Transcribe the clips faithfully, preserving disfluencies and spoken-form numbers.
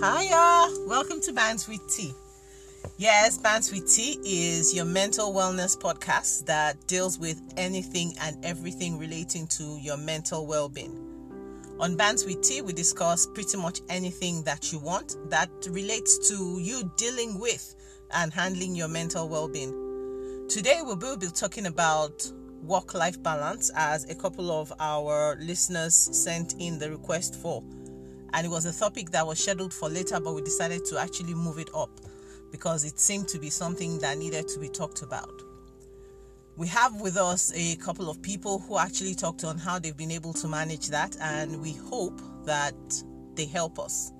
Hiya! Welcome to Bands With Tea. Yes, Bands With Tea is your mental wellness podcast that deals with anything and everything relating to your mental well-being. On Bands With Tea, we discuss pretty much anything that you want that relates to you dealing with and handling your mental well-being. Today, we will be talking about work-life balance, as a couple of our listeners sent in the request for. And it was a topic that was scheduled for later, but we decided to actually move it up because it seemed to be something that needed to be talked about. We have with us a couple of people who actually talked on how they've been able to manage that, and we hope that they help us.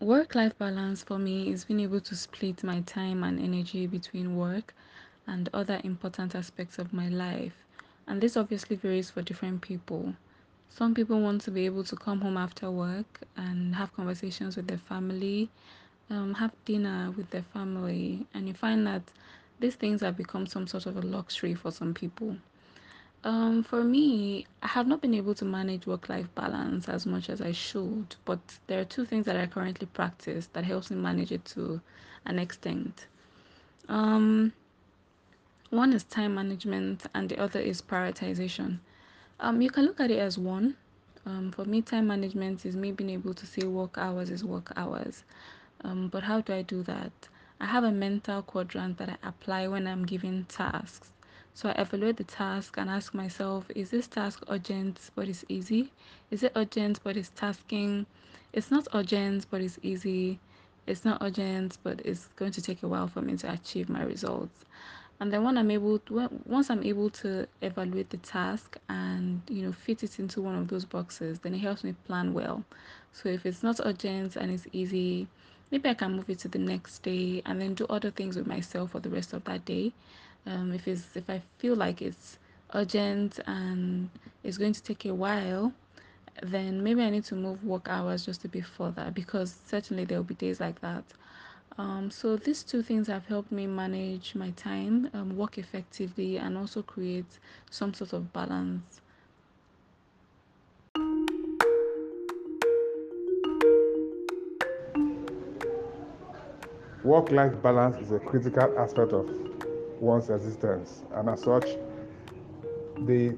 Work-life balance for me is being able to split my time and energy between work and other important aspects of my life. And this obviously varies for different people. Some people want to be able to come home after work and have conversations with their family, um, have dinner with their family. And you find that these things have become some sort of a luxury for some people. Um, for me, I have not been able to manage work-life balance as much as I should, but there are two things that I currently practice that helps me manage it to an extent. Um, One is time management and the other is prioritization. Um, you can look at it as one. Um, for me, time management is me being able to say work hours is work hours. Um, but how do I do that? I have a mental quadrant that I apply when I'm given tasks. So I evaluate the task and ask myself, is this task urgent but it's easy? Is it urgent but it's tasking? It's not urgent but it's easy. It's not urgent but it's going to take a while for me to achieve my results. And then when I'm able to, once I'm able to evaluate the task and, you know, fit it into one of those boxes, then it helps me plan well. So if it's not urgent and it's easy, maybe I can move it to the next day and then do other things with myself for the rest of that day. Um, if it's if I feel like it's urgent and it's going to take a while, then maybe I need to move work hours just a bit further, because certainly there will be days like that. Um, so these two things have helped me manage my time, um, work effectively, and also create some sort of balance. Work-life balance is a critical aspect of one's existence, and as such, the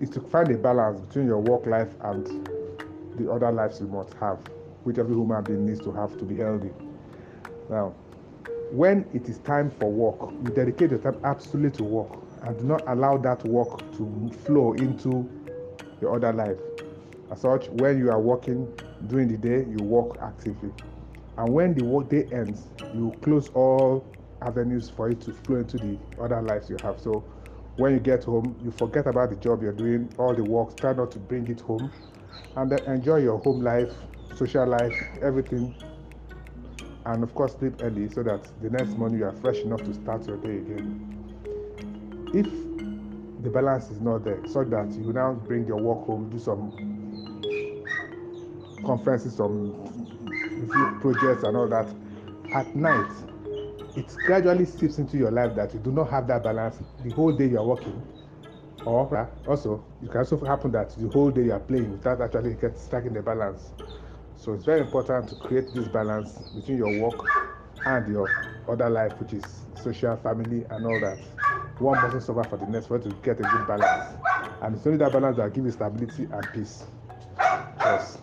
is to find a balance between your work life and the other lives you must have, which every human being needs to have to be healthy. Now, when it is time for work, you dedicate your time absolutely to work and do not allow that work to flow into your other life. As such, when you are working during the day, you work actively. And when the work day ends, you close all avenues for it to flow into the other lives you have. So when you get home, you forget about the job you're doing, all the work, try not to bring it home, and then enjoy your home life, social life, everything. And of course, sleep early so that the next morning you are fresh enough to start your day again. If the balance is not there, so that you now bring your work home, do some conferences, some projects and all that, at night, it gradually seeps into your life that you do not have that balance the whole day you are working. Or also, it can also happen that the whole day you are playing without actually getting stuck in the balance. So it's very important to create this balance between your work and your other life, which is social, family, and all that. One person suffers for the next one to get a good balance. And it's only that balance that gives you stability and peace. Yes.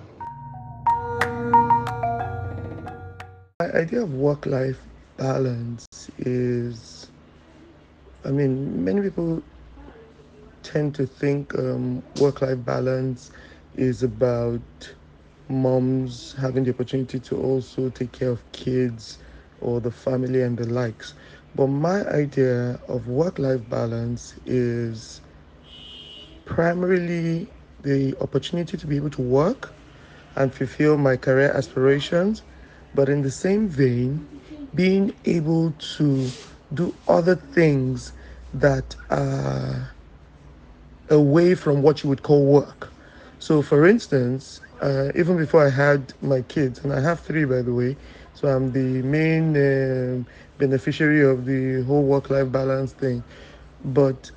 My idea of work-life balance is, I mean, many people tend to think um, work-life balance is about moms having the opportunity to also take care of kids or the family and the likes. But my idea of work-life balance is primarily the opportunity to be able to work and fulfill my career aspirations, but in the same vein, being able to do other things that are away from what you would call work. So for instance, Uh, even before I had my kids, and I have three, by the way, so I'm the main uh, beneficiary of the whole work-life balance thing. But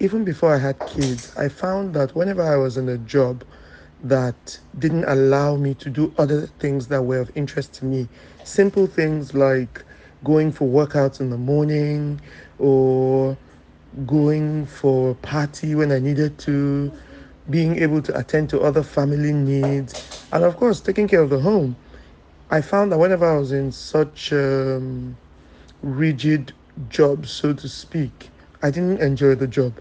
even before I had kids, I found that whenever I was in a job that didn't allow me to do other things that were of interest to me, simple things like going for workouts in the morning or going for a party when I needed to, being able to attend to other family needs, and of course taking care of the home, I found that whenever I was in such um, rigid jobs, so to speak, I didn't enjoy the job.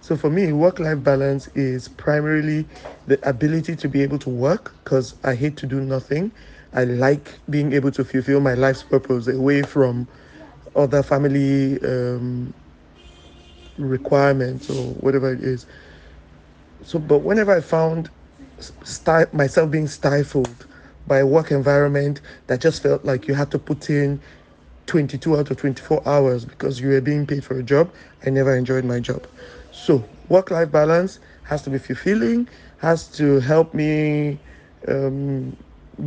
So for me, work-life balance is primarily the ability to be able to work, because I hate to do nothing. I like being able to fulfill my life's purpose away from other family um, requirements or whatever it is. So, but whenever I found sti- myself being stifled by a work environment that just felt like you had to put in twenty-two out of twenty-four hours because you were being paid for a job, I never enjoyed my job. So work-life balance has to be fulfilling, has to help me um,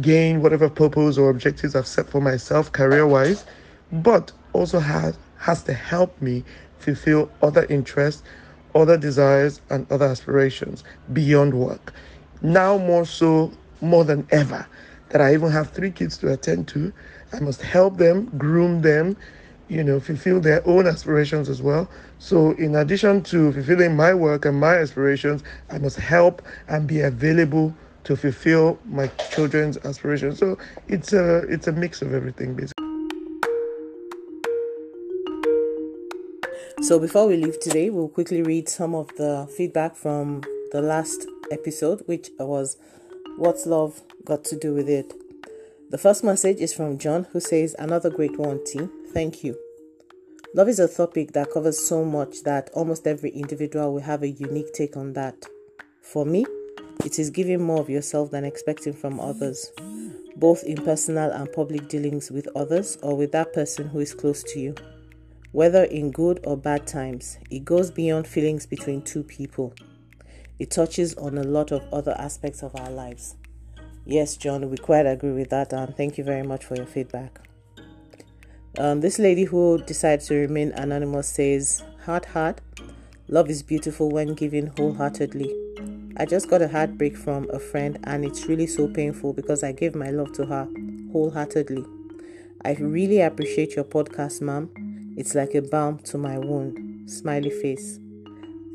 gain whatever purpose or objectives I've set for myself career-wise, but also has, has to help me fulfill other interests, other desires, and other aspirations beyond work. Now more so, more than ever, that I even have three kids to attend to, I must help them, groom them, you know, fulfill their own aspirations as well. So in addition to fulfilling my work and my aspirations, I must help and be available to fulfill my children's aspirations. So it's a, it's a mix of everything, basically. So before we leave today, we'll quickly read some of the feedback from the last episode, which was What's Love Got to Do With It? The first message is from John, who says, another great one, T. Thank you. Love is a topic that covers so much that almost every individual will have a unique take on that. For me, it is giving more of yourself than expecting from others, both in personal and public dealings with others or with that person who is close to you. Whether in good or bad times, it goes beyond feelings between two people. It touches on a lot of other aspects of our lives. Yes, John, we quite agree with that, and thank you very much for your feedback. Um, this lady who decides to remain anonymous says, heart, heart, love is beautiful when given wholeheartedly. I just got a heartbreak from a friend, and it's really so painful because I gave my love to her wholeheartedly. I really appreciate your podcast, ma'am. It's like a balm to my wound. Smiley face.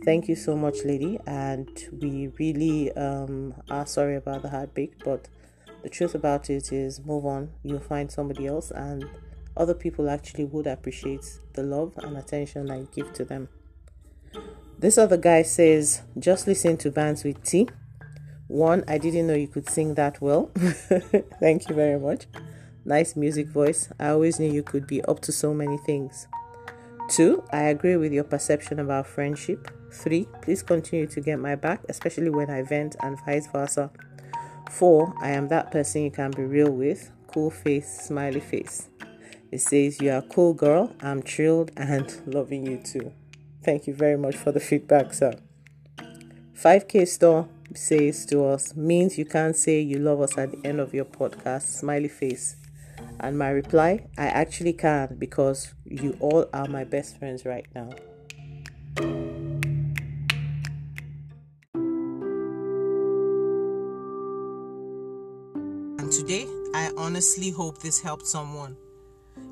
Thank you so much, lady, and we really um, are sorry about the heartbreak, but the truth about it is, move on. You'll find somebody else, and other people actually would appreciate the love and attention that you give to them. This other guy says, just listen to Bands With Tea. One, I didn't know you could sing that well. Thank you very much. Nice music voice. I always knew you could be up to so many things. Two, I agree with your perception about friendship. Three, please continue to get my back, especially when I vent, and vice versa. Four, I am that person you can be real with. Cool face, smiley face. It says, you are a cool girl. I'm thrilled and loving you too. Thank you very much for the feedback, sir. five K Store says to us, means you can't say you love us at the end of your podcast. Smiley face. And my reply, I actually can, because you all are my best friends right now. And today, I honestly hope this helped someone.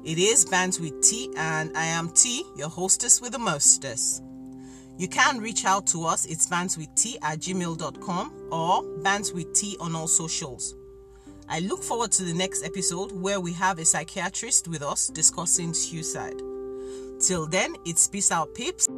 It is Bands With Tea, and I am T, your hostess with the mostess. You can reach out to us. It's bandswithtea at gmail dot com or bandswithtea on all socials. I look forward to the next episode, where we have a psychiatrist with us discussing suicide. Till then, it's peace out, peeps.